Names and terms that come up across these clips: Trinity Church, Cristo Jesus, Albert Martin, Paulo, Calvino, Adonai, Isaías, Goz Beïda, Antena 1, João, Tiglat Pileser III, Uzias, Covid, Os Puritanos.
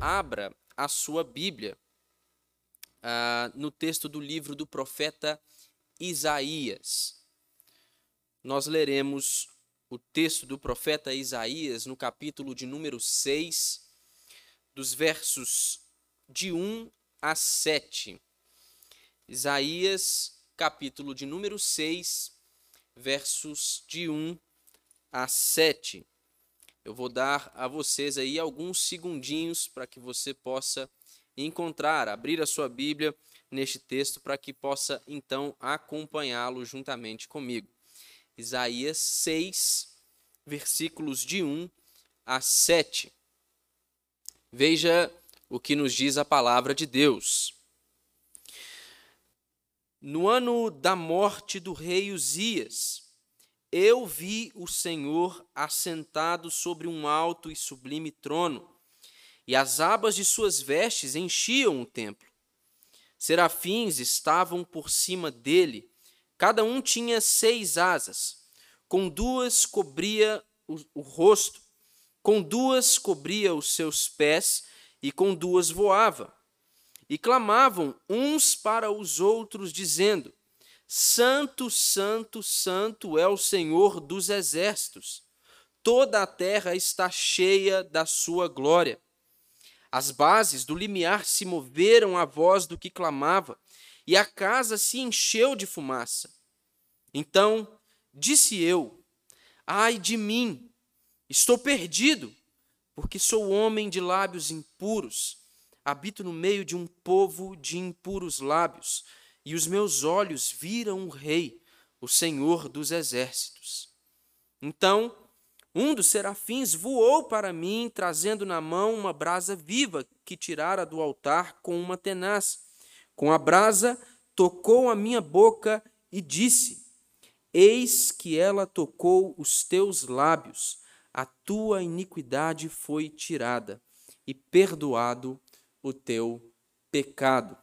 abra a sua Bíblia no texto do livro do profeta Isaías. Nós leremos o texto do profeta Isaías no capítulo de número 6, dos versos de 1 a 7. Isaías, capítulo de número 6, versos de 1 a 7. Eu vou dar a vocês aí alguns segundinhos para que você possa encontrar, abrir a sua Bíblia neste texto para que possa, então, acompanhá-lo juntamente comigo. Isaías 6, versículos de 1 a 7. Veja o que nos diz a palavra de Deus. No ano da morte do rei Uzias, eu vi o Senhor assentado sobre um alto e sublime trono, e as abas de suas vestes enchiam o templo. Serafins estavam por cima dele, cada um tinha 6 asas, com 2 cobria o rosto, com 2 cobria os seus pés, e com 2 voava. E clamavam uns para os outros, dizendo: Santo, Santo, Santo é o Senhor dos exércitos. Toda a terra está cheia da sua glória. As bases do limiar se moveram à voz do que clamava, e a casa se encheu de fumaça. Então disse eu: Ai de mim, estou perdido, porque sou homem de lábios impuros. Habito no meio de um povo de impuros lábios, e os meus olhos viram o Rei, o Senhor dos exércitos. Então, um dos serafins voou para mim, trazendo na mão uma brasa viva que tirara do altar com uma tenaz. Com a brasa, tocou a minha boca e disse: Eis que ela tocou os teus lábios, a tua iniquidade foi tirada, e perdoado o teu pecado.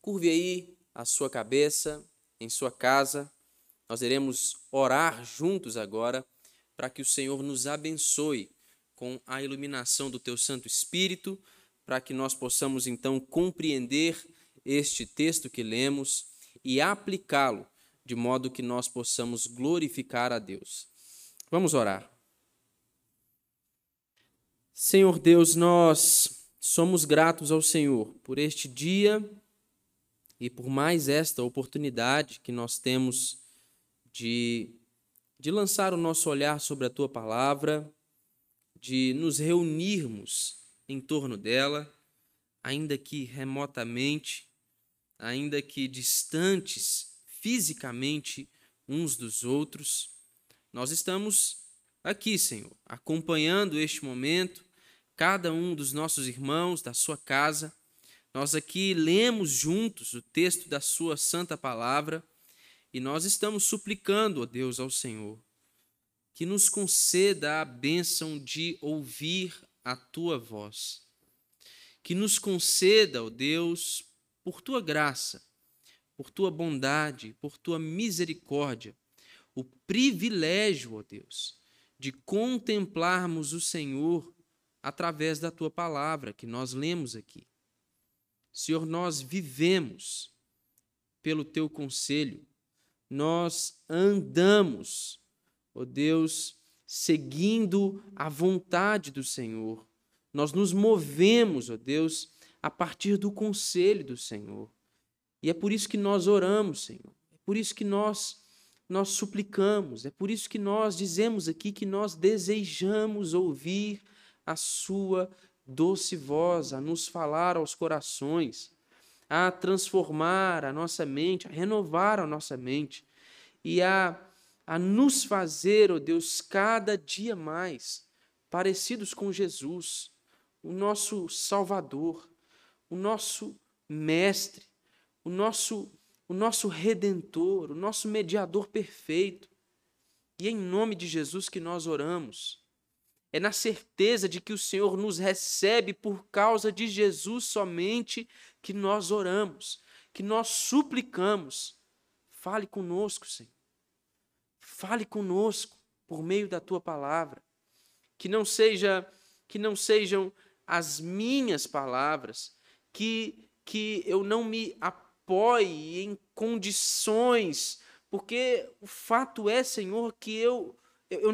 Curve aí a sua cabeça em sua casa. Nós iremos orar juntos agora para que o Senhor nos abençoe com a iluminação do teu Santo Espírito, para que nós possamos então compreender este texto que lemos e aplicá-lo de modo que nós possamos glorificar a Deus. Vamos orar. Senhor Deus, nós somos gratos ao Senhor por este dia e por mais esta oportunidade que nós temos de lançar o nosso olhar sobre a Tua Palavra, de nos reunirmos em torno dela, ainda que remotamente, ainda que distantes fisicamente uns dos outros. Nós estamos aqui, Senhor, acompanhando este momento, cada um dos nossos irmãos, da sua casa. Nós aqui lemos juntos o texto da sua santa palavra e nós estamos suplicando, ó Deus, ao Senhor, que nos conceda a bênção de ouvir a tua voz. Que nos conceda, ó Deus, por tua graça, por tua bondade, por tua misericórdia, o privilégio, ó Deus, de contemplarmos o Senhor através da Tua Palavra, que nós lemos aqui. Senhor, nós vivemos pelo Teu conselho, nós andamos, ó Deus, seguindo a vontade do Senhor, nós nos movemos, ó Deus, a partir do conselho do Senhor. E é por isso que nós oramos, Senhor, é por isso que nós suplicamos, é por isso que nós dizemos aqui que nós desejamos ouvir a sua doce voz, a nos falar aos corações, a transformar a nossa mente, a renovar a nossa mente e a nos fazer, ó Deus, cada dia mais parecidos com Jesus, o nosso Salvador, o nosso Mestre, o nosso Redentor, o nosso Mediador perfeito. E é em nome de Jesus que nós oramos. É na certeza de que o Senhor nos recebe por causa de Jesus somente que nós oramos, que nós suplicamos. Fale conosco, Senhor. Fale conosco por meio da Tua Palavra. Que não sejam as minhas palavras, que eu não me apoie em condições, porque o fato é, Senhor, que eu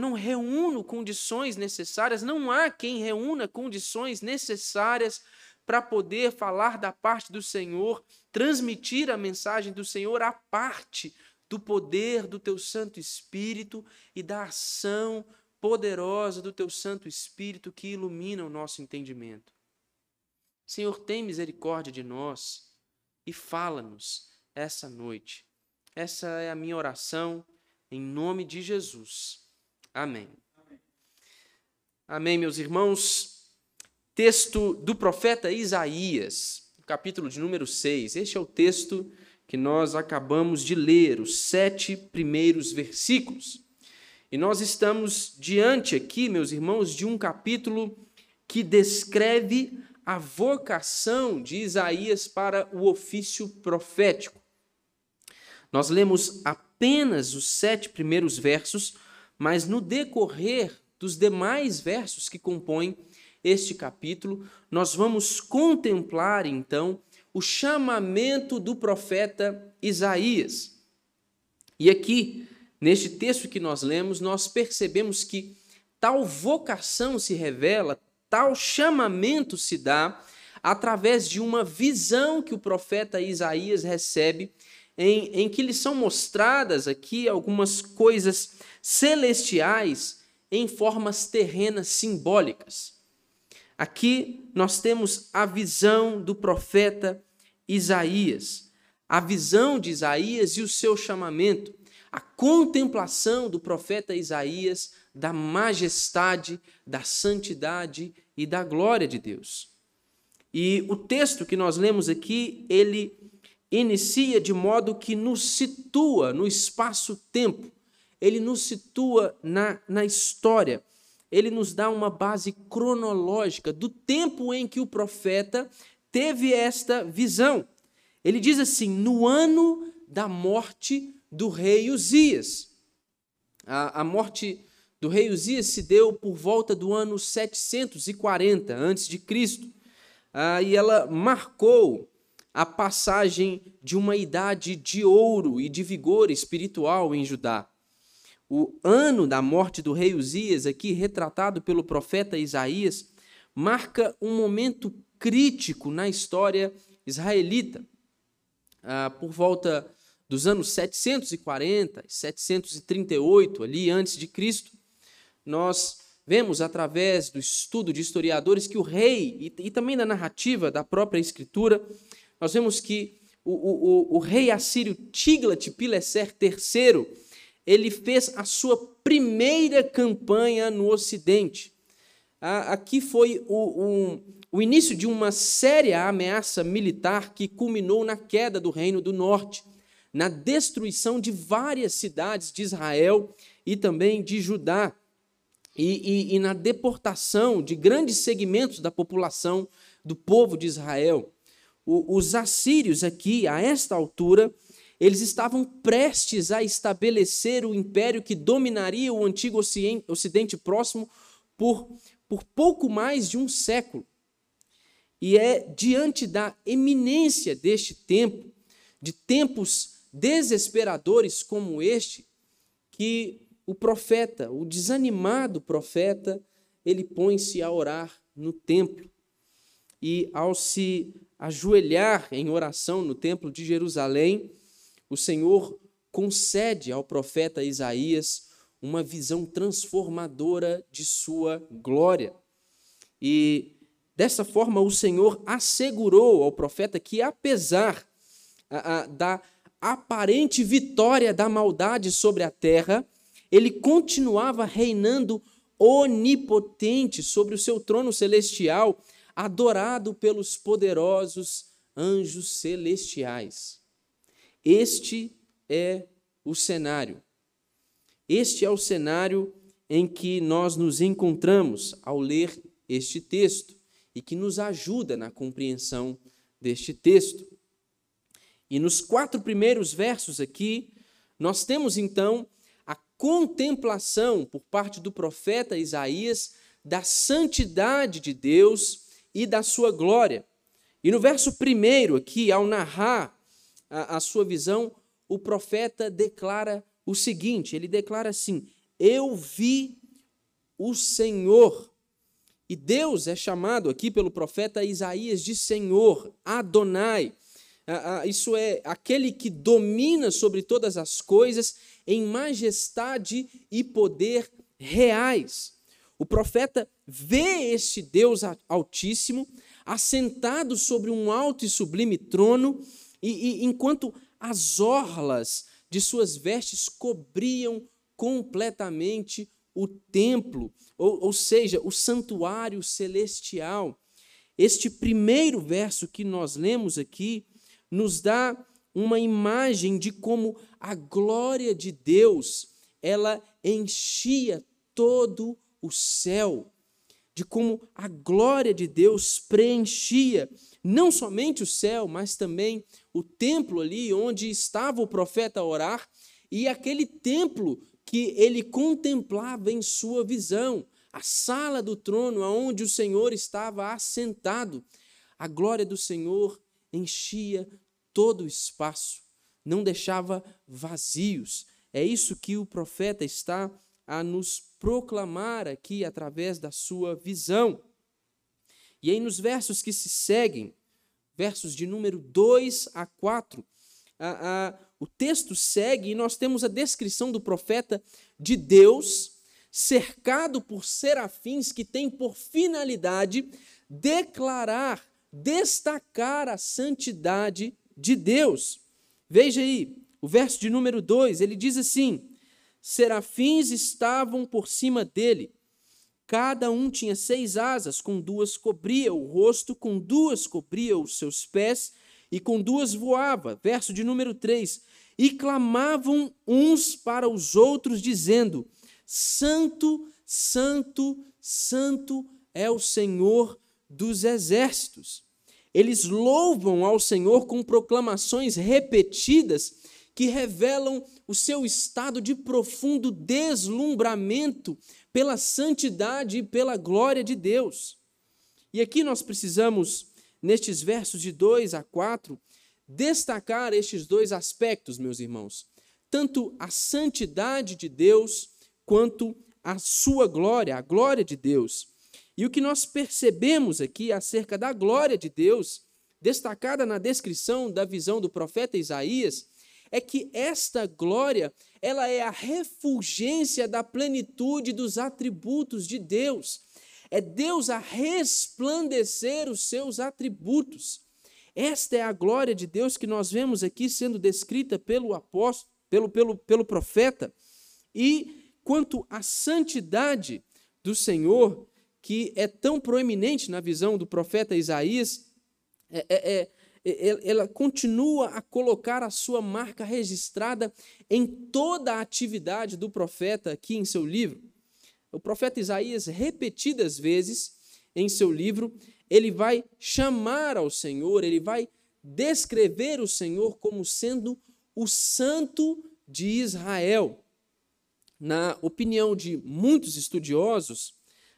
não reúno condições necessárias, não há quem reúna condições necessárias para poder falar da parte do Senhor, transmitir a mensagem do Senhor à parte do poder do teu Santo Espírito e da ação poderosa do teu Santo Espírito que ilumina o nosso entendimento. Senhor, tem misericórdia de nós e fala-nos essa noite. Essa é a minha oração em nome de Jesus. Amém. Amém, meus irmãos. Texto do profeta Isaías, capítulo de número 6. Este é o texto que nós acabamos de ler, os 7 primeiros versículos. E nós estamos diante aqui, meus irmãos, de um capítulo que descreve a vocação de Isaías para o ofício profético. Nós lemos apenas os 7 primeiros versos, mas no decorrer dos demais versos que compõem este capítulo, nós vamos contemplar, então, o chamamento do profeta Isaías. E aqui, neste texto que nós lemos, nós percebemos que tal vocação se revela, tal chamamento se dá através de uma visão que o profeta Isaías recebe, em que lhe são mostradas aqui algumas coisas celestiais em formas terrenas simbólicas. Aqui nós temos a visão do profeta Isaías, a visão de Isaías e o seu chamamento, a contemplação do profeta Isaías da majestade, da santidade e da glória de Deus. E o texto que nós lemos aqui, ele inicia de modo que nos situa no espaço-tempo, ele nos situa na história, ele nos dá uma base cronológica do tempo em que o profeta teve esta visão. Ele diz assim: no ano da morte do rei Uzias. A morte do rei Uzias se deu por volta do ano 740 a.C. E ela marcou a passagem de uma idade de ouro e de vigor espiritual em Judá. O ano da morte do rei Uzias, aqui retratado pelo profeta Isaías, marca um momento crítico na história israelita. Por volta dos anos 740, 738, ali antes de Cristo, nós vemos através do estudo de historiadores que o rei, e também da narrativa da própria escritura, nós vemos que o rei assírio Tiglat Pileser III, ele fez a sua primeira campanha no Ocidente. Aqui foi o início de uma séria ameaça militar que culminou na queda do Reino do Norte, na destruição de várias cidades de Israel e também de Judá, e na deportação de grandes segmentos da população do povo de Israel. Os assírios aqui, a esta altura, eles estavam prestes a estabelecer o império que dominaria o antigo Ocidente Próximo por pouco mais de um século. E é diante da iminência deste tempo, de tempos desesperadores como este, que o profeta, o desanimado profeta, ele põe-se a orar no templo. E ao se ajoelhar em oração no templo de Jerusalém, o Senhor concede ao profeta Isaías uma visão transformadora de sua glória. E dessa forma o Senhor assegurou ao profeta que, apesar da aparente vitória da maldade sobre a terra, ele continuava reinando onipotente sobre o seu trono celestial, adorado pelos poderosos anjos celestiais. Este é o cenário. Este é o cenário em que nós nos encontramos ao ler este texto e que nos ajuda na compreensão deste texto. E nos 4 primeiros versos aqui, nós temos então a contemplação por parte do profeta Isaías da santidade de Deus e da sua glória. E no verso 1 aqui, ao narrar a sua visão, o profeta declara o seguinte, ele declara assim, eu vi o Senhor. E Deus é chamado aqui pelo profeta Isaías de Senhor, Adonai. Isso é aquele que domina sobre todas as coisas em majestade e poder reais. O profeta vê este Deus Altíssimo assentado sobre um alto e sublime trono, e enquanto as orlas de suas vestes cobriam completamente o templo, ou seja, o santuário celestial. Este primeiro verso que nós lemos aqui nos dá uma imagem de como a glória de Deus, ela enchia todo o céu, de como a glória de Deus preenchia não somente o céu, mas também o templo ali onde estava o profeta a orar, e aquele templo que ele contemplava em sua visão, a sala do trono aonde o Senhor estava assentado. A glória do Senhor enchia todo o espaço, não deixava vazios. É isso que o profeta está a nos proclamar aqui através da sua visão. E aí nos versos que se seguem, versos de número 2 a 4, o texto segue e nós temos a descrição do profeta de Deus cercado por serafins que tem por finalidade declarar, destacar a santidade de Deus. Veja aí, o verso de número 2, ele diz assim, serafins estavam por cima dele, cada um tinha 6 asas, com 2 cobria o rosto, com 2 cobria os seus pés, e com 2 voava. Verso de número 3, e clamavam uns para os outros, dizendo, santo, santo, santo é o Senhor dos exércitos. Eles louvam ao Senhor com proclamações repetidas que revelam o seu estado de profundo deslumbramento pela santidade e pela glória de Deus. E aqui nós precisamos, nestes versos de 2 a 4, destacar estes 2 aspectos, meus irmãos. Tanto a santidade de Deus, quanto a sua glória, a glória de Deus. E o que nós percebemos aqui acerca da glória de Deus, destacada na descrição da visão do profeta Isaías, é que esta glória, ela é a refulgência da plenitude dos atributos de Deus. É Deus a resplandecer os seus atributos. Esta é a glória de Deus que nós vemos aqui sendo descrita pelo apóstolo, pelo profeta. E quanto à santidade do Senhor, que é tão proeminente na visão do profeta Isaías, ela continua a colocar a sua marca registrada em toda a atividade do profeta aqui em seu livro. O profeta Isaías, repetidas vezes em seu livro, ele vai chamar ao Senhor, ele vai descrever o Senhor como sendo o Santo de Israel. Na opinião de muitos estudiosos,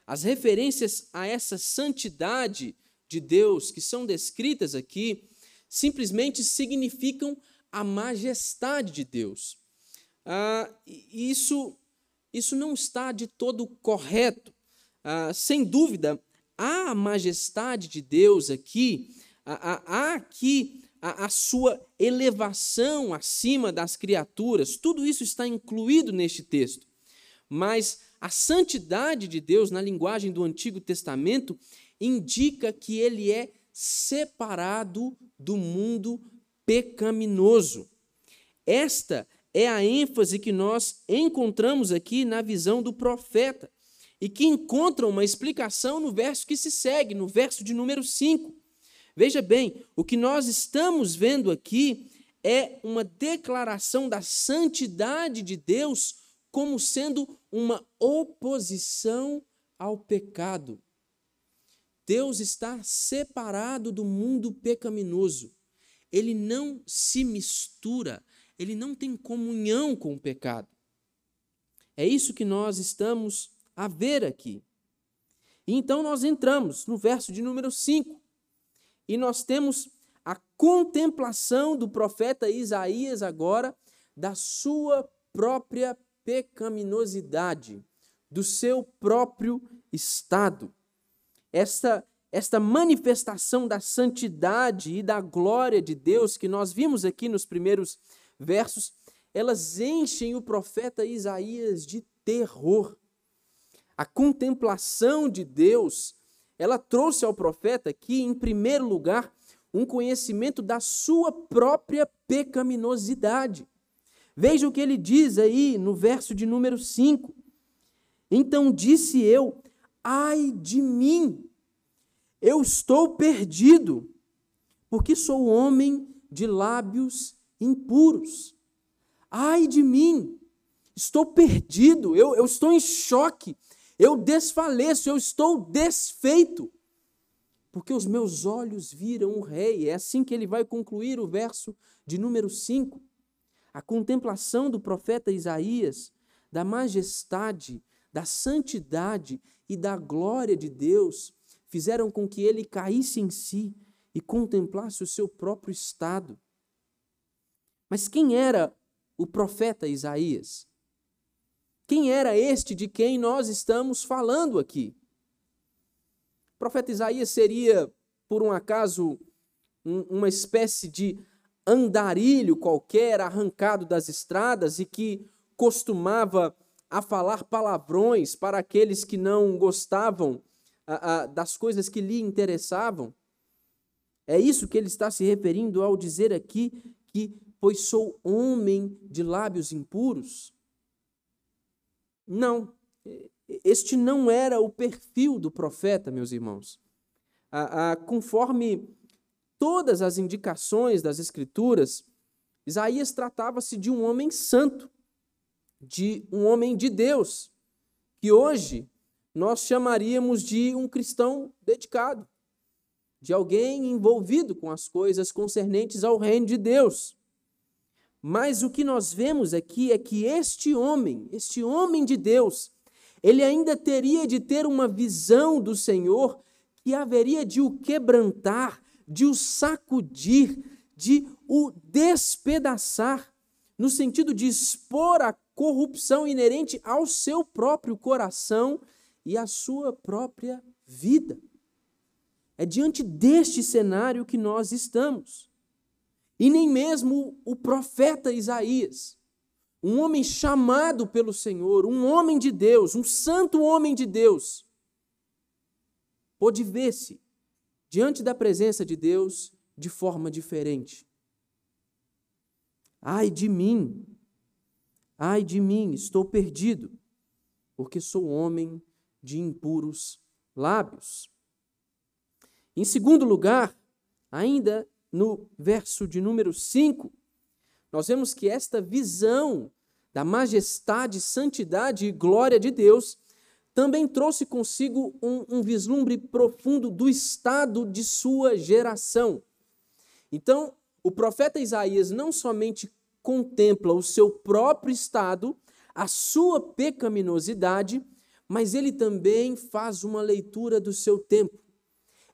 as referências a essa santidade de Deus que são descritas aqui simplesmente significam a majestade de Deus. Isso não está de todo correto. Sem dúvida, há a majestade de Deus aqui, há aqui a sua elevação acima das criaturas. Tudo isso está incluído neste texto. Mas a santidade de Deus, na linguagem do Antigo Testamento, indica que ele é separado do mundo pecaminoso. Esta é a ênfase que nós encontramos aqui na visão do profeta e que encontra uma explicação no verso que se segue, no verso de número 5. Veja bem, o que nós estamos vendo aqui é uma declaração da santidade de Deus como sendo uma oposição ao pecado. Deus está separado do mundo pecaminoso. Ele não se mistura. Ele não tem comunhão com o pecado. É isso que nós estamos a ver aqui. E então nós entramos no verso de número 5 e nós temos a contemplação do profeta Isaías agora da sua própria pecaminosidade, do seu próprio estado. Esta manifestação da santidade e da glória de Deus que nós vimos aqui nos primeiros versos, elas enchem o profeta Isaías de terror. A contemplação de Deus, ela trouxe ao profeta aqui, em primeiro lugar, um conhecimento da sua própria pecaminosidade. Veja o que ele diz aí no verso de número 5. Então disse eu, ai de mim, eu estou perdido, porque sou homem de lábios impuros. Ai de mim, estou perdido, eu estou em choque, eu desfaleço, eu estou desfeito, porque os meus olhos viram o Rei. É assim que ele vai concluir o verso de número 5. A contemplação do profeta Isaías, da majestade, da santidade e da glória de Deus, fizeram com que ele caísse em si e contemplasse o seu próprio estado. Mas quem era o profeta Isaías? Quem era este de quem nós estamos falando aqui? O profeta Isaías seria, por um acaso, uma espécie de andarilho qualquer arrancado das estradas e que costumava a falar palavrões para aqueles que não gostavam das coisas que lhe interessavam? É isso que ele está se referindo ao dizer aqui que, pois sou homem de lábios impuros? Não, este não era o perfil do profeta, meus irmãos. Conforme todas as indicações das Escrituras, Isaías tratava-se de um homem santo, de um homem de Deus, que hoje nós chamaríamos de um cristão dedicado, de alguém envolvido com as coisas concernentes ao reino de Deus. Mas o que nós vemos aqui é que este homem de Deus, ele ainda teria de ter uma visão do Senhor que haveria de o quebrantar, de o sacudir, de o despedaçar, no sentido de expor a corrupção inerente ao seu próprio coração e à sua própria vida. É diante deste cenário que nós estamos. E nem mesmo o profeta Isaías, um homem chamado pelo Senhor, um homem de Deus, um santo homem de Deus, pôde ver-se diante da presença de Deus de forma diferente. Ai de mim, estou perdido, porque sou homem de impuros lábios. Em segundo lugar, ainda no verso de número 5, nós vemos que esta visão da majestade, santidade e glória de Deus também trouxe consigo um vislumbre profundo do estado de sua geração. Então, o profeta Isaías não somente contempla o seu próprio estado, a sua pecaminosidade, mas ele também faz uma leitura do seu tempo.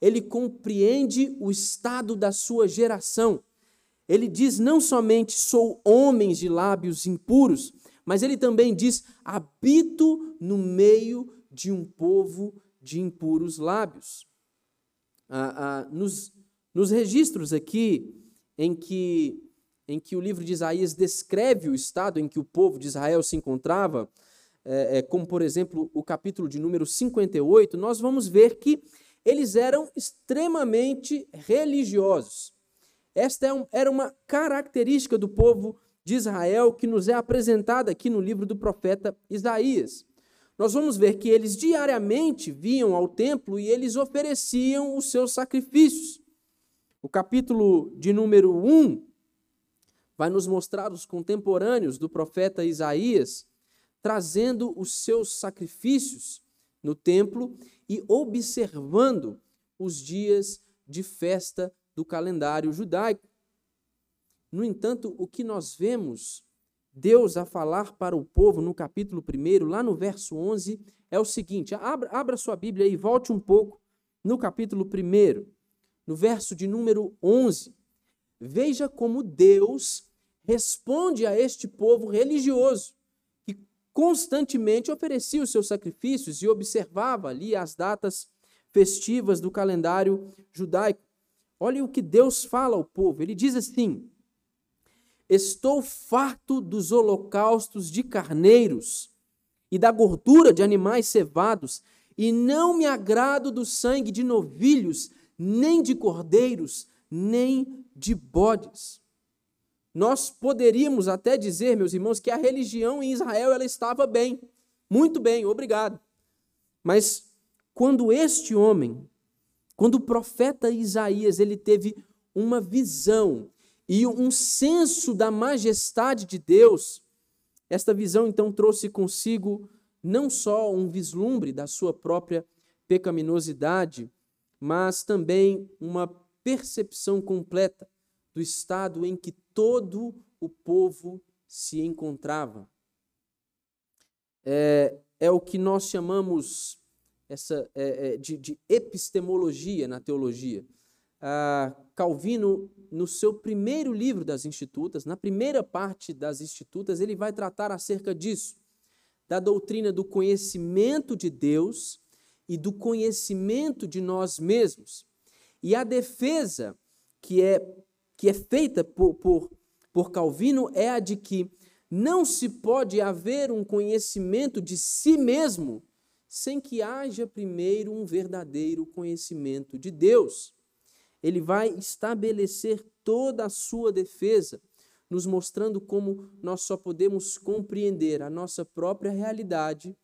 Ele compreende o estado da sua geração. Ele diz não somente sou homem de lábios impuros, mas ele também diz habito no meio de um povo de impuros lábios. Nos registros aqui em que o livro de Isaías descreve o estado em que o povo de Israel se encontrava, como por exemplo o capítulo de número 58, nós vamos ver que eles eram extremamente religiosos. Esta era uma característica do povo de Israel que nos é apresentada aqui no livro do profeta Isaías. Nós vamos ver que eles diariamente vinham ao templo e eles ofereciam os seus sacrifícios. O capítulo de número 1 vai nos mostrar os contemporâneos do profeta Isaías trazendo os seus sacrifícios no templo e observando os dias de festa do calendário judaico. No entanto, o que nós vemos Deus a falar para o povo no capítulo 1, lá no verso 11, é o seguinte, abra sua Bíblia e volte um pouco no capítulo 1, no verso de número 11. Veja como Deus responde a este povo religioso, que constantemente oferecia os seus sacrifícios e observava ali as datas festivas do calendário judaico. Olha o que Deus fala ao povo, ele diz assim: estou farto dos holocaustos de carneiros e da gordura de animais cevados, e não me agrado do sangue de novilhos, nem de cordeiros, nem de bodes. Nós poderíamos até dizer, meus irmãos, que a religião em Israel ela estava bem, muito bem, obrigado. Mas quando este homem, quando o profeta Isaías, ele teve uma visão e um senso da majestade de Deus, esta visão então trouxe consigo não só um vislumbre da sua própria pecaminosidade, mas também uma percepção completa do estado em que todo o povo se encontrava. É o que nós chamamos de epistemologia na teologia. Calvino, no seu primeiro livro das Institutas, na primeira parte das Institutas, ele vai tratar acerca disso, da doutrina do conhecimento de Deus e do conhecimento de nós mesmos. E a defesa que é feita por Calvino é a de que não se pode haver um conhecimento de si mesmo sem que haja primeiro um verdadeiro conhecimento de Deus. Ele vai estabelecer toda a sua defesa, nos mostrando como nós só podemos compreender a nossa própria realidade,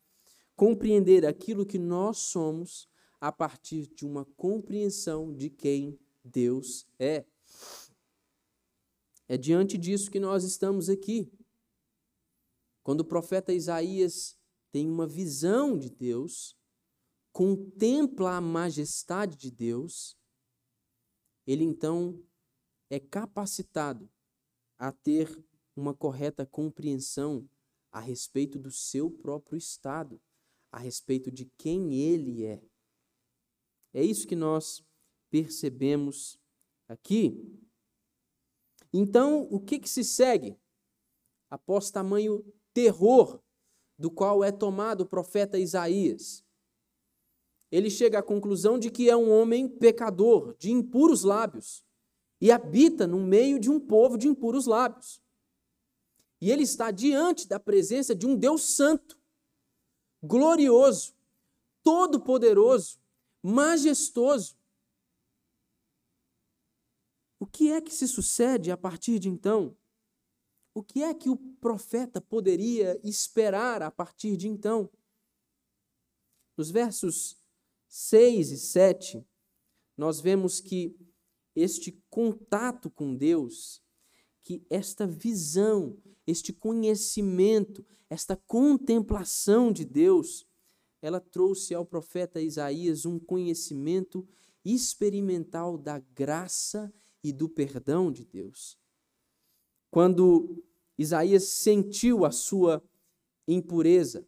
compreender aquilo que nós somos, a partir de uma compreensão de quem Deus é. É diante disso que nós estamos aqui. Quando o profeta Isaías tem uma visão de Deus, contempla a majestade de Deus, ele então é capacitado a ter uma correta compreensão a respeito do seu próprio estado, a respeito de quem ele é. É isso que nós percebemos aqui. Então, o que se segue? Após tamanho terror do qual é tomado o profeta Isaías, ele chega à conclusão de que é um homem pecador, de impuros lábios, e habita no meio de um povo de impuros lábios. E ele está diante da presença de um Deus santo, glorioso, todo-poderoso, majestoso. O que é que se sucede a partir de então? O que é que o profeta poderia esperar a partir de então? Nos versos 6 e 7, nós vemos que este contato com Deus, que esta visão, este conhecimento, esta contemplação de Deus, ela trouxe ao profeta Isaías um conhecimento experimental da graça e do perdão de Deus. Quando Isaías sentiu a sua impureza,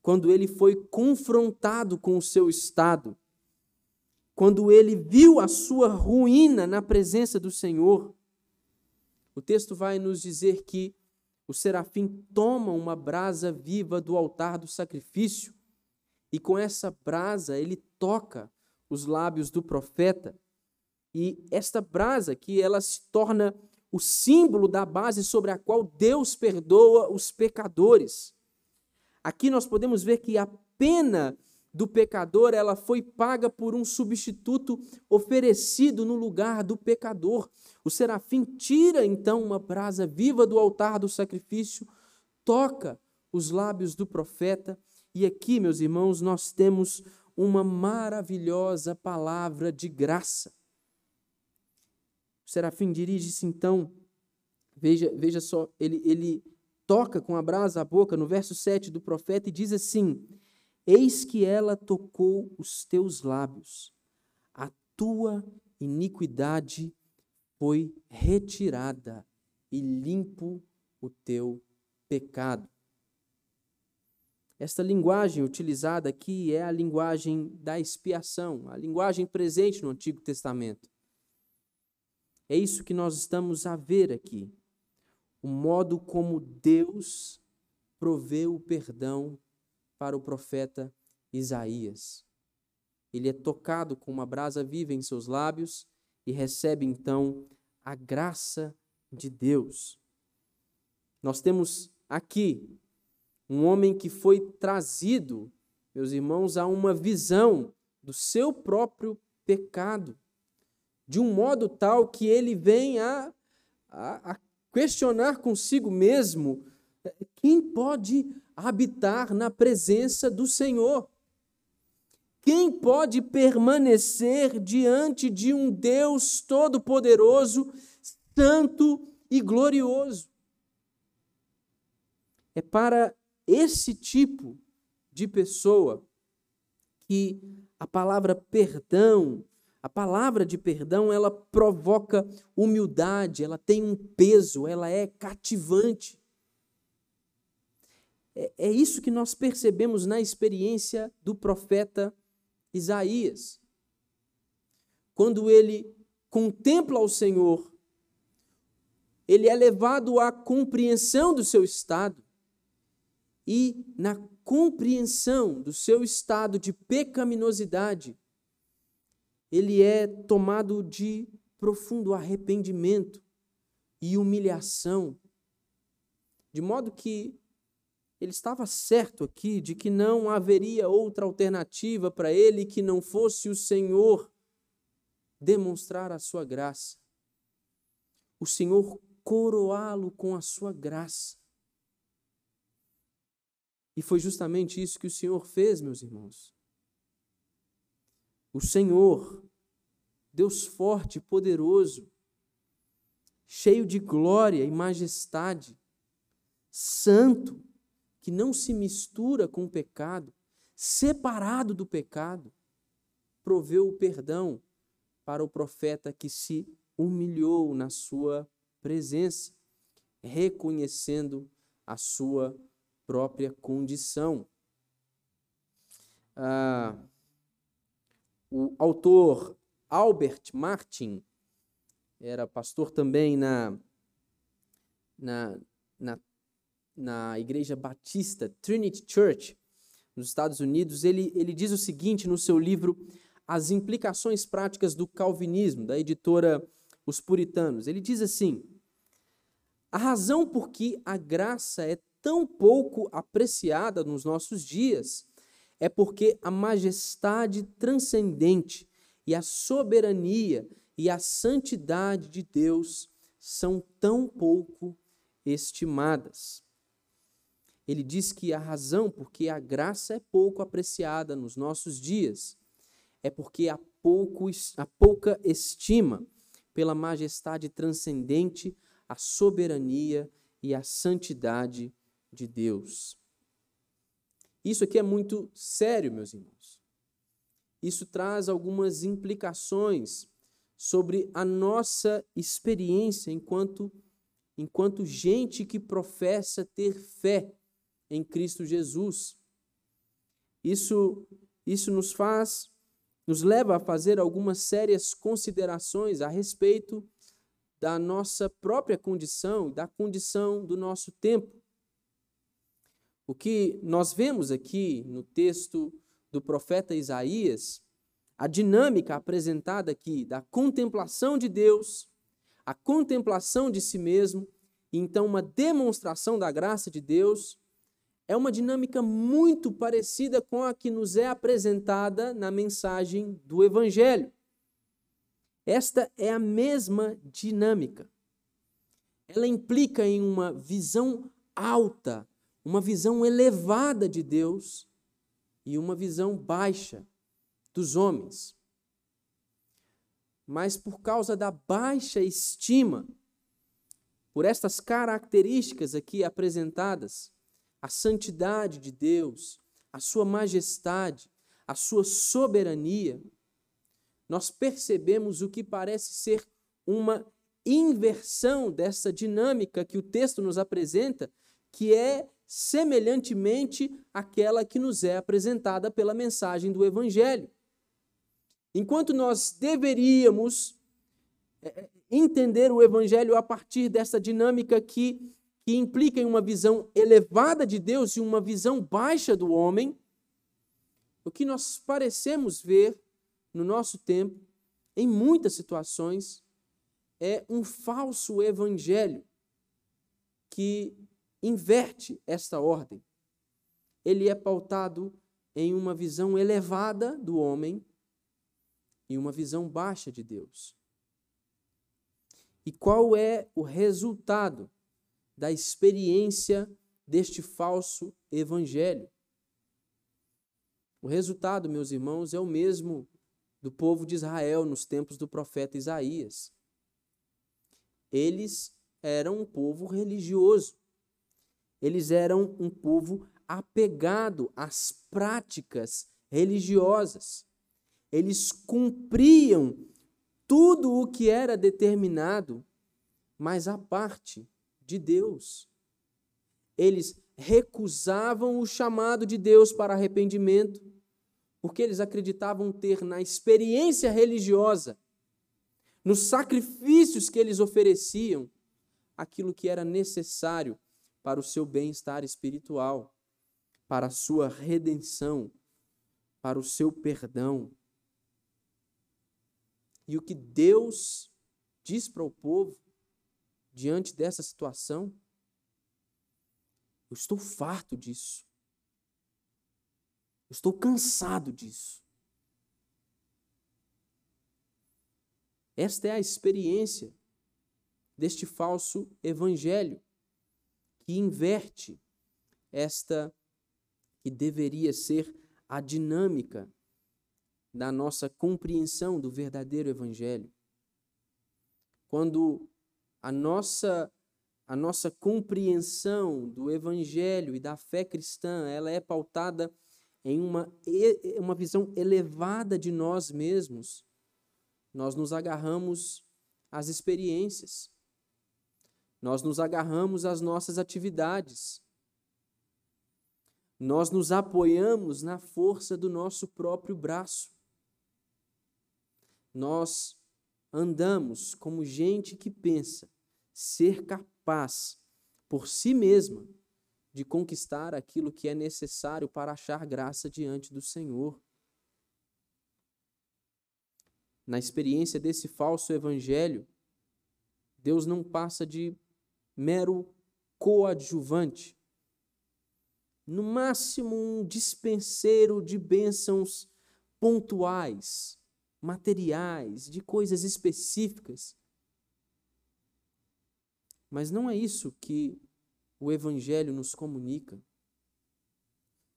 quando ele foi confrontado com o seu estado, quando ele viu a sua ruína na presença do Senhor, o texto vai nos dizer que o serafim toma uma brasa viva do altar do sacrifício e com essa brasa ele toca os lábios do profeta. E esta brasa, que ela se torna o símbolo da base sobre a qual Deus perdoa os pecadores. Aqui nós podemos ver que a pena do pecador, ela foi paga por um substituto oferecido no lugar do pecador. O serafim tira então uma brasa viva do altar do sacrifício, toca os lábios do profeta, e aqui, meus irmãos, nós temos uma maravilhosa palavra de graça. O serafim dirige-se então, veja só, ele toca com a brasa a boca no verso 7 do profeta e diz assim: eis que ela tocou os teus lábios, a tua iniquidade foi retirada e limpo o teu pecado. Esta linguagem utilizada aqui é a linguagem da expiação, a linguagem presente no Antigo Testamento. É isso que nós estamos a ver aqui, o modo como Deus proveu o perdão para o profeta Isaías. Ele é tocado com uma brasa viva em seus lábios e recebe então a graça de Deus. Nós temos aqui um homem que foi trazido, meus irmãos, a uma visão do seu próprio pecado, de um modo tal que ele vem a questionar consigo mesmo quem pode habitar na presença do Senhor. Quem pode permanecer diante de um Deus todo-poderoso, santo e glorioso? É para esse tipo de pessoa que a palavra perdão, a palavra de perdão, ela provoca humildade, ela tem um peso, ela é cativante. É isso que nós percebemos na experiência do profeta Isaías, quando ele contempla o Senhor, ele é levado à compreensão do seu estado, e na compreensão do seu estado de pecaminosidade, ele é tomado de profundo arrependimento e humilhação, de modo que ele estava certo aqui de que não haveria outra alternativa para ele que não fosse o Senhor demonstrar a sua graça. O Senhor coroá-lo com a sua graça. E foi justamente isso que o Senhor fez, meus irmãos. O Senhor, Deus forte e poderoso, cheio de glória e majestade, santo, que não se mistura com o pecado, separado do pecado, proveu o perdão para o profeta que se humilhou na sua presença, reconhecendo a sua própria condição. O autor Albert Martin, era pastor também na Igreja Batista, Trinity Church, nos Estados Unidos, ele diz o seguinte no seu livro As Implicações Práticas do Calvinismo, da editora Os Puritanos. Ele diz assim: a razão por que a graça é tão pouco apreciada nos nossos dias é porque a majestade transcendente e a soberania e a santidade de Deus são tão pouco estimadas. Ele diz que a razão por que a graça é pouco apreciada nos nossos dias é porque há pouca estima pela majestade transcendente, a soberania e a santidade de Deus. Isso aqui é muito sério, meus irmãos. Isso traz algumas implicações sobre a nossa experiência enquanto gente que professa ter fé em Cristo Jesus. Isso nos leva a fazer algumas sérias considerações a respeito da nossa própria condição e da condição do nosso tempo. O que nós vemos aqui no texto do profeta Isaías, a dinâmica apresentada aqui da contemplação de Deus, a contemplação de si mesmo, e então uma demonstração da graça de Deus, é uma dinâmica muito parecida com a que nos é apresentada na mensagem do Evangelho. Esta é a mesma dinâmica. Ela implica em uma visão alta, uma visão elevada de Deus e uma visão baixa dos homens. Mas por causa da baixa estima, por estas características aqui apresentadas, a santidade de Deus, a sua majestade, a sua soberania, nós percebemos o que parece ser uma inversão dessa dinâmica que o texto nos apresenta, que é semelhantemente àquela que nos é apresentada pela mensagem do Evangelho. Enquanto nós deveríamos entender o Evangelho a partir dessa dinâmica que implica em uma visão elevada de Deus e uma visão baixa do homem, o que nós parecemos ver no nosso tempo, em muitas situações, é um falso evangelho que inverte esta ordem. Ele é pautado em uma visão elevada do homem e uma visão baixa de Deus. E qual é o resultado da experiência deste falso evangelho? O resultado, meus irmãos, é o mesmo do povo de Israel nos tempos do profeta Isaías. Eles eram um povo religioso. Eles eram um povo apegado às práticas religiosas. Eles cumpriam tudo o que era determinado, mas à parte de Deus. Eles recusavam o chamado de Deus para arrependimento, porque eles acreditavam ter na experiência religiosa, nos sacrifícios que eles ofereciam, aquilo que era necessário para o seu bem-estar espiritual, para a sua redenção, para o seu perdão. E o que Deus diz para o povo diante dessa situação? Eu estou farto disso. Eu estou cansado disso. Esta é a experiência deste falso evangelho que inverte esta que deveria ser a dinâmica da nossa compreensão do verdadeiro evangelho. Quando a nossa compreensão do evangelho e da fé cristã, ela é pautada em uma visão elevada de nós mesmos, nós nos agarramos às experiências, nós nos agarramos às nossas atividades, nós nos apoiamos na força do nosso próprio braço, nós andamos como gente que pensa ser capaz, por si mesma, de conquistar aquilo que é necessário para achar graça diante do Senhor. Na experiência desse falso evangelho, Deus não passa de mero coadjuvante, no máximo um dispenseiro de bênçãos pontuais, materiais, de coisas específicas. Mas não é isso que o Evangelho nos comunica.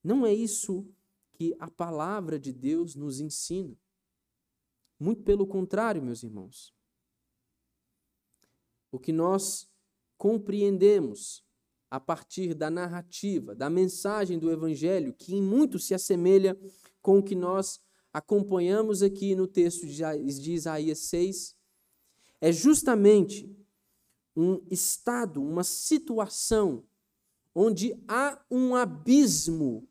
Não é isso que a palavra de Deus nos ensina. Muito pelo contrário, meus irmãos. O que nós compreendemos a partir da narrativa, da mensagem do Evangelho, que em muito se assemelha com o que nós acompanhamos aqui no texto de Isaías 6, é justamente um estado, uma situação onde há um abismo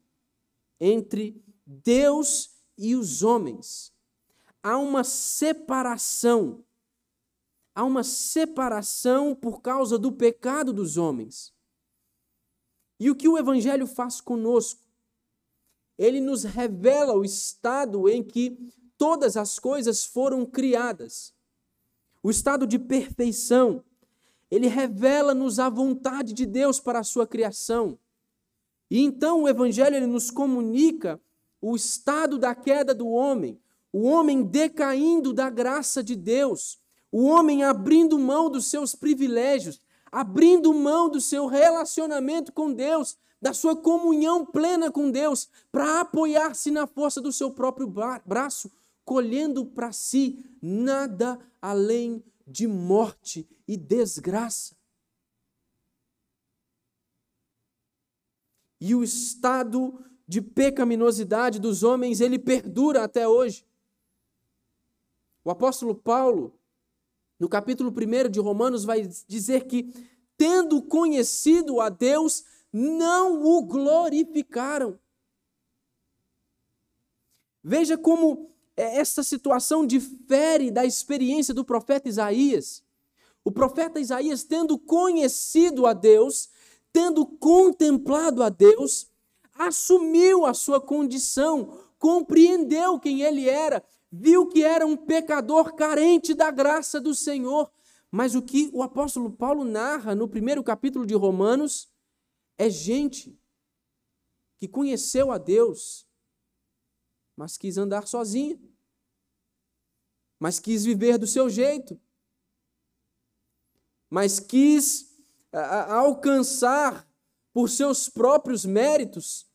entre Deus e os homens. Há uma separação por causa do pecado dos homens. E o que o Evangelho faz conosco? Ele nos revela o estado em que todas as coisas foram criadas, o estado de perfeição. Ele revela-nos a vontade de Deus para a sua criação. E então o Evangelho ele nos comunica o estado da queda do homem, o homem decaindo da graça de Deus, o homem abrindo mão dos seus privilégios, abrindo mão do seu relacionamento com Deus, da sua comunhão plena com Deus, para apoiar-se na força do seu próprio braço, colhendo para si nada além de morte e desgraça. E o estado de pecaminosidade dos homens, ele perdura até hoje. O apóstolo Paulo, No capítulo 1 de Romanos vai dizer que, tendo conhecido a Deus, não o glorificaram. Veja como essa situação difere da experiência do profeta Isaías. O profeta Isaías, tendo conhecido a Deus, tendo contemplado a Deus, assumiu a sua condição, compreendeu quem ele era, viu que era um pecador carente da graça do Senhor. Mas o que o apóstolo Paulo narra no 1º capítulo de Romanos é gente que conheceu a Deus, mas quis andar sozinha, mas quis viver do seu jeito, mas quis alcançar por seus próprios méritos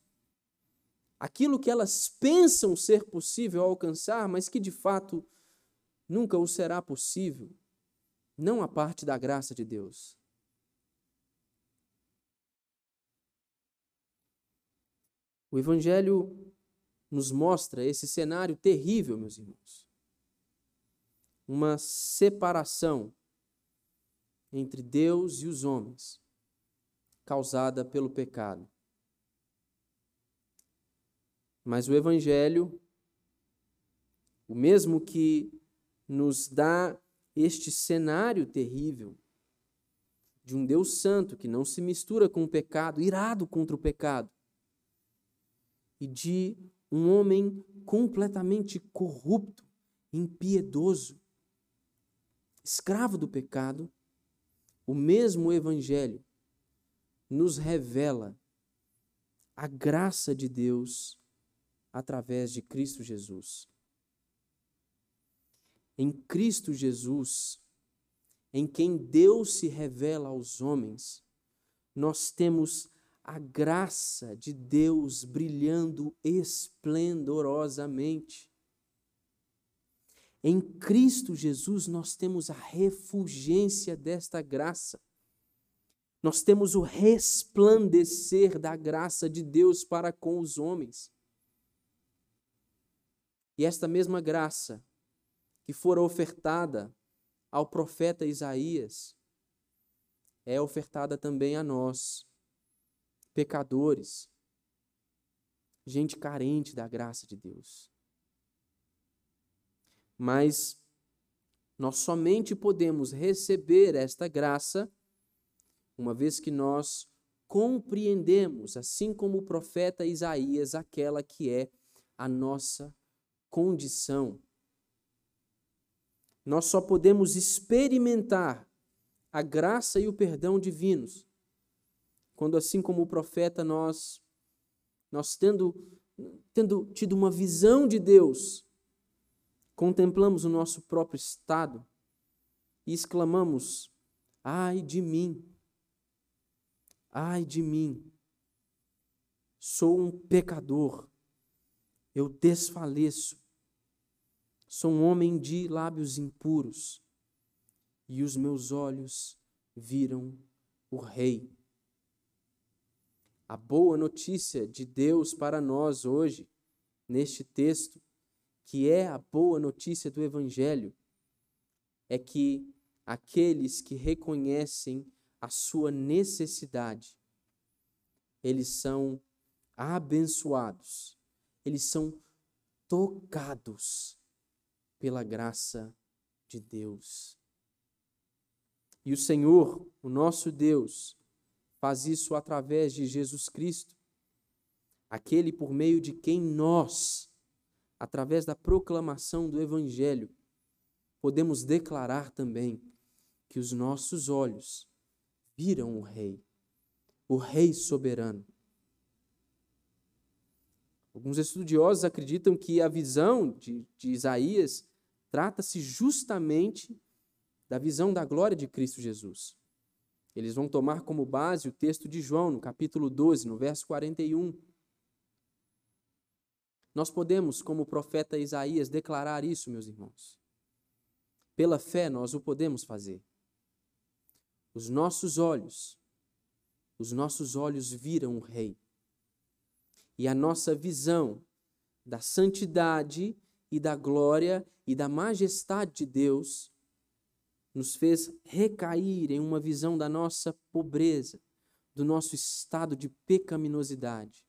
aquilo que elas pensam ser possível alcançar, mas que de fato nunca o será possível, não a parte da graça de Deus. O Evangelho nos mostra esse cenário terrível, meus irmãos. Uma separação entre Deus e os homens, causada pelo pecado. Mas o Evangelho, o mesmo que nos dá este cenário terrível de um Deus santo que não se mistura com o pecado, irado contra o pecado, e de um homem completamente corrupto, impiedoso, escravo do pecado, o mesmo Evangelho nos revela a graça de Deus através de Cristo Jesus. Em Cristo Jesus, em quem Deus se revela aos homens, nós temos a graça de Deus brilhando esplendorosamente. Em Cristo Jesus nós temos a refulgência desta graça. Nós temos o resplandecer da graça de Deus para com os homens. E esta mesma graça que fora ofertada ao profeta Isaías é ofertada também a nós, pecadores, gente carente da graça de Deus. Mas nós somente podemos receber esta graça uma vez que nós compreendemos, assim como o profeta Isaías, aquela que é a nossa condição. Nós só podemos experimentar a graça e o perdão divinos quando, assim como o profeta, nós tendo tido uma visão de Deus, contemplamos o nosso próprio estado e exclamamos: ai de mim, ai de mim, sou um pecador, eu desfaleço, sou um homem de lábios impuros e os meus olhos viram o Rei. A boa notícia de Deus para nós hoje, neste texto, que é a boa notícia do Evangelho, é que aqueles que reconhecem a sua necessidade, eles são abençoados, eles são tocados pela graça de Deus. E o Senhor, o nosso Deus, faz isso através de Jesus Cristo, aquele por meio de quem nós, através da proclamação do Evangelho, podemos declarar também que os nossos olhos viram o Rei soberano. Alguns estudiosos acreditam que a visão de Isaías trata-se justamente da visão da glória de Cristo Jesus. Eles vão tomar como base o texto de João, no capítulo 12, no verso 41. Nós podemos, como o profeta Isaías, declarar isso, meus irmãos. Pela fé nós o podemos fazer. Os nossos olhos viram o Rei. E a nossa visão da santidade e da glória e da majestade de Deus nos fez recair em uma visão da nossa pobreza, do nosso estado de pecaminosidade.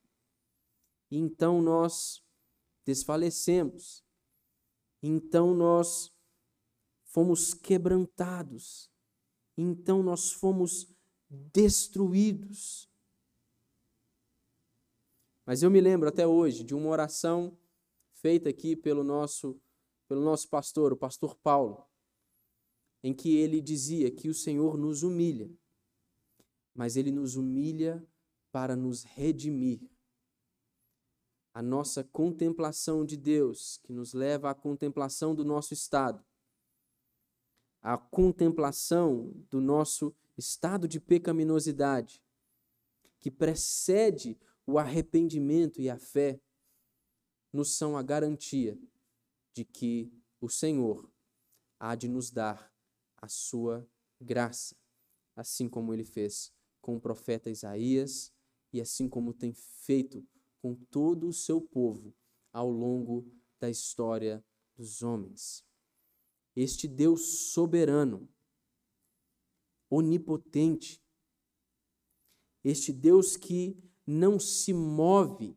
E então nós desfalecemos, então nós fomos quebrantados, então nós fomos destruídos. Mas eu me lembro até hoje de uma oração feita aqui pelo nosso pastor, o pastor Paulo, em que ele dizia que o Senhor nos humilha, mas ele nos humilha para nos redimir. A nossa contemplação de Deus, que nos leva à contemplação do nosso estado, à contemplação do nosso estado de pecaminosidade, que precede o arrependimento e a fé, nos são a garantia de que o Senhor há de nos dar a sua graça, assim como ele fez com o profeta Isaías e assim como tem feito com todo o seu povo ao longo da história dos homens. Este Deus soberano, onipotente, este Deus que não se move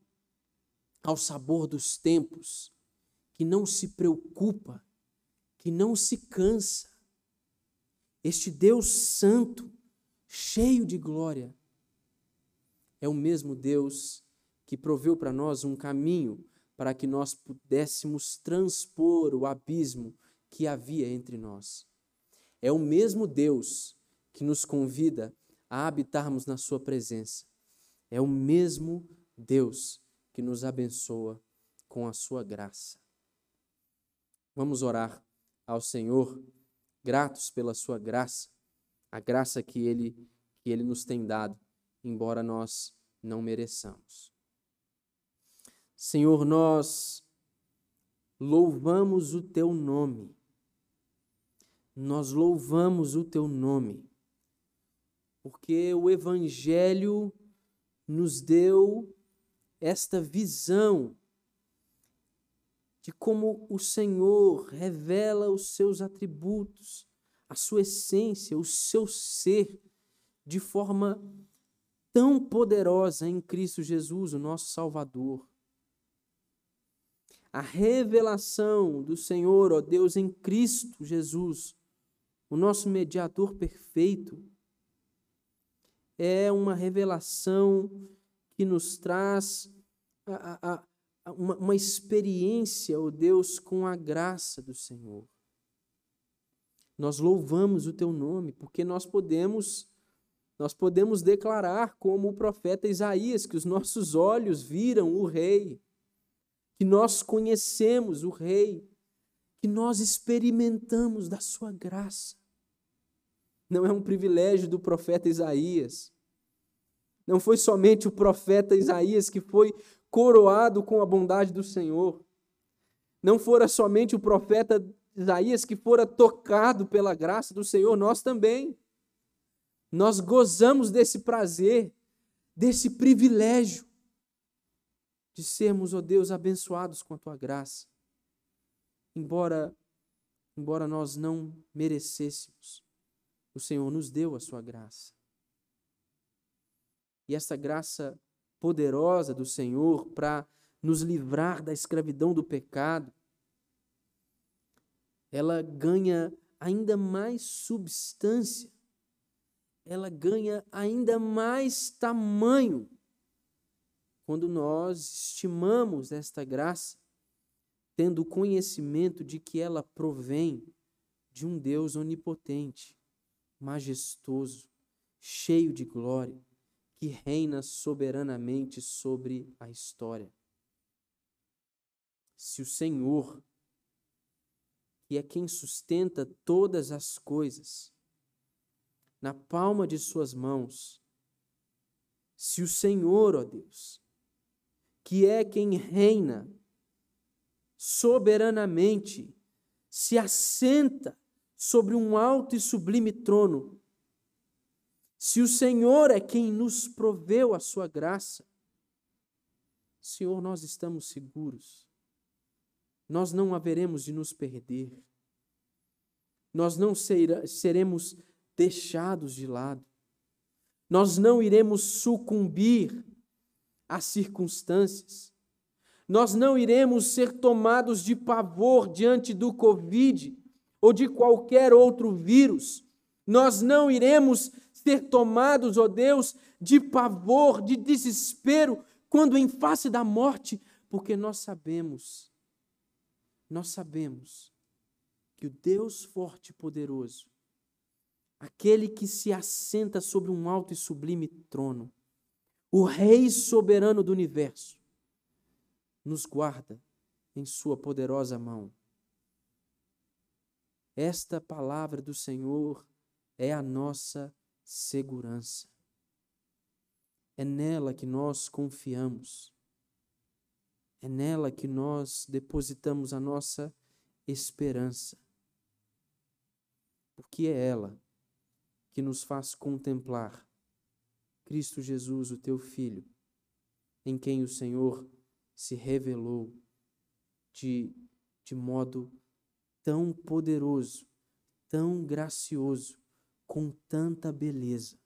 ao sabor dos tempos, que não se preocupa, que não se cansa. Este Deus santo, cheio de glória, é o mesmo Deus que proveu para nós um caminho para que nós pudéssemos transpor o abismo que havia entre nós. É o mesmo Deus que nos convida a habitarmos na sua presença. É o mesmo Deus que nos abençoa com a sua graça. Vamos orar ao Senhor, gratos pela sua graça, a graça que ele nos tem dado, embora nós não mereçamos. Senhor, nós louvamos o teu nome. Nós louvamos o teu nome, porque o Evangelho nos deu esta visão de como o Senhor revela os seus atributos, a sua essência, o seu ser, de forma tão poderosa em Cristo Jesus, o nosso Salvador. A revelação do Senhor, ó Deus, em Cristo Jesus, o nosso mediador perfeito, é uma revelação que nos traz uma experiência, ó Deus, com a graça do Senhor. Nós louvamos o teu nome, porque nós podemos declarar, como o profeta Isaías, que os nossos olhos viram o Rei, que nós conhecemos o Rei, que nós experimentamos da sua graça. Não é um privilégio do profeta Isaías. Não foi somente o profeta Isaías que foi coroado com a bondade do Senhor. Não fora somente o profeta Isaías que fora tocado pela graça do Senhor, nós também. Nós gozamos desse prazer, desse privilégio de sermos, ó Deus, abençoados com a tua graça, embora nós não merecêssemos. O Senhor nos deu a sua graça. E essa graça poderosa do Senhor para nos livrar da escravidão do pecado, ela ganha ainda mais substância, ela ganha ainda mais tamanho quando nós estimamos esta graça, tendo o conhecimento de que ela provém de um Deus onipotente, majestoso, cheio de glória, que reina soberanamente sobre a história. Se o Senhor, que é quem sustenta todas as coisas, na palma de suas mãos, se o Senhor, ó Deus, que é quem reina soberanamente, se assenta sobre um alto e sublime trono, se o Senhor é quem nos proveu a sua graça, Senhor, nós estamos seguros. Nós não haveremos de nos perder. nós não seremos deixados de lado. Nós não iremos sucumbir às circunstâncias. Nós não iremos ser tomados de pavor diante do Covid ou de qualquer outro vírus. Nós não iremos ser tomados, ó Deus, de pavor, de desespero, quando em face da morte, porque nós sabemos que o Deus forte e poderoso, aquele que se assenta sobre um alto e sublime trono, o Rei soberano do universo, nos guarda em sua poderosa mão. Esta palavra do Senhor é a nossa segurança. É nela que nós confiamos. É nela que nós depositamos a nossa esperança. Porque é ela que nos faz contemplar Cristo Jesus, o teu Filho, em quem o Senhor se revelou de modo tão poderoso, tão gracioso, com tanta beleza.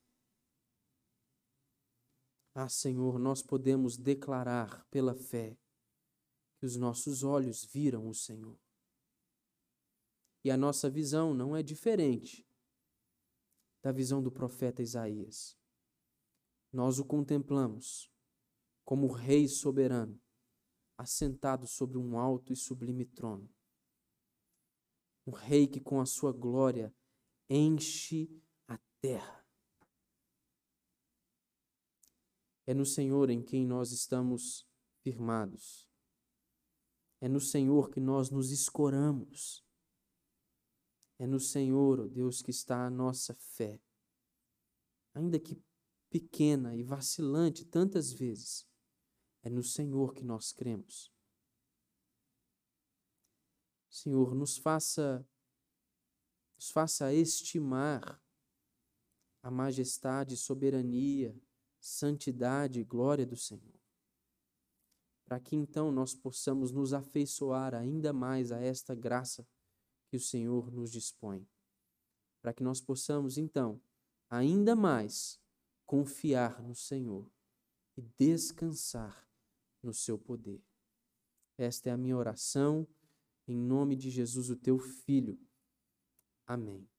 Ah, Senhor, nós podemos declarar pela fé que os nossos olhos viram o Senhor. E a nossa visão não é diferente da visão do profeta Isaías. Nós o contemplamos como Rei soberano, assentado sobre um alto e sublime trono. Um Rei que com a sua glória enche a terra. É no Senhor em quem nós estamos firmados. É no Senhor que nós nos escoramos. É no Senhor, ó Deus, que está a nossa fé. Ainda que pequena e vacilante tantas vezes, é no Senhor que nós cremos. Senhor, nos faça estimar a majestade, soberania, santidade e glória do Senhor, para que então nós possamos nos afeiçoar ainda mais a esta graça que o Senhor nos dispõe, para que nós possamos então ainda mais confiar no Senhor e descansar no seu poder. Esta é a minha oração, em nome de Jesus, o teu Filho. Amém.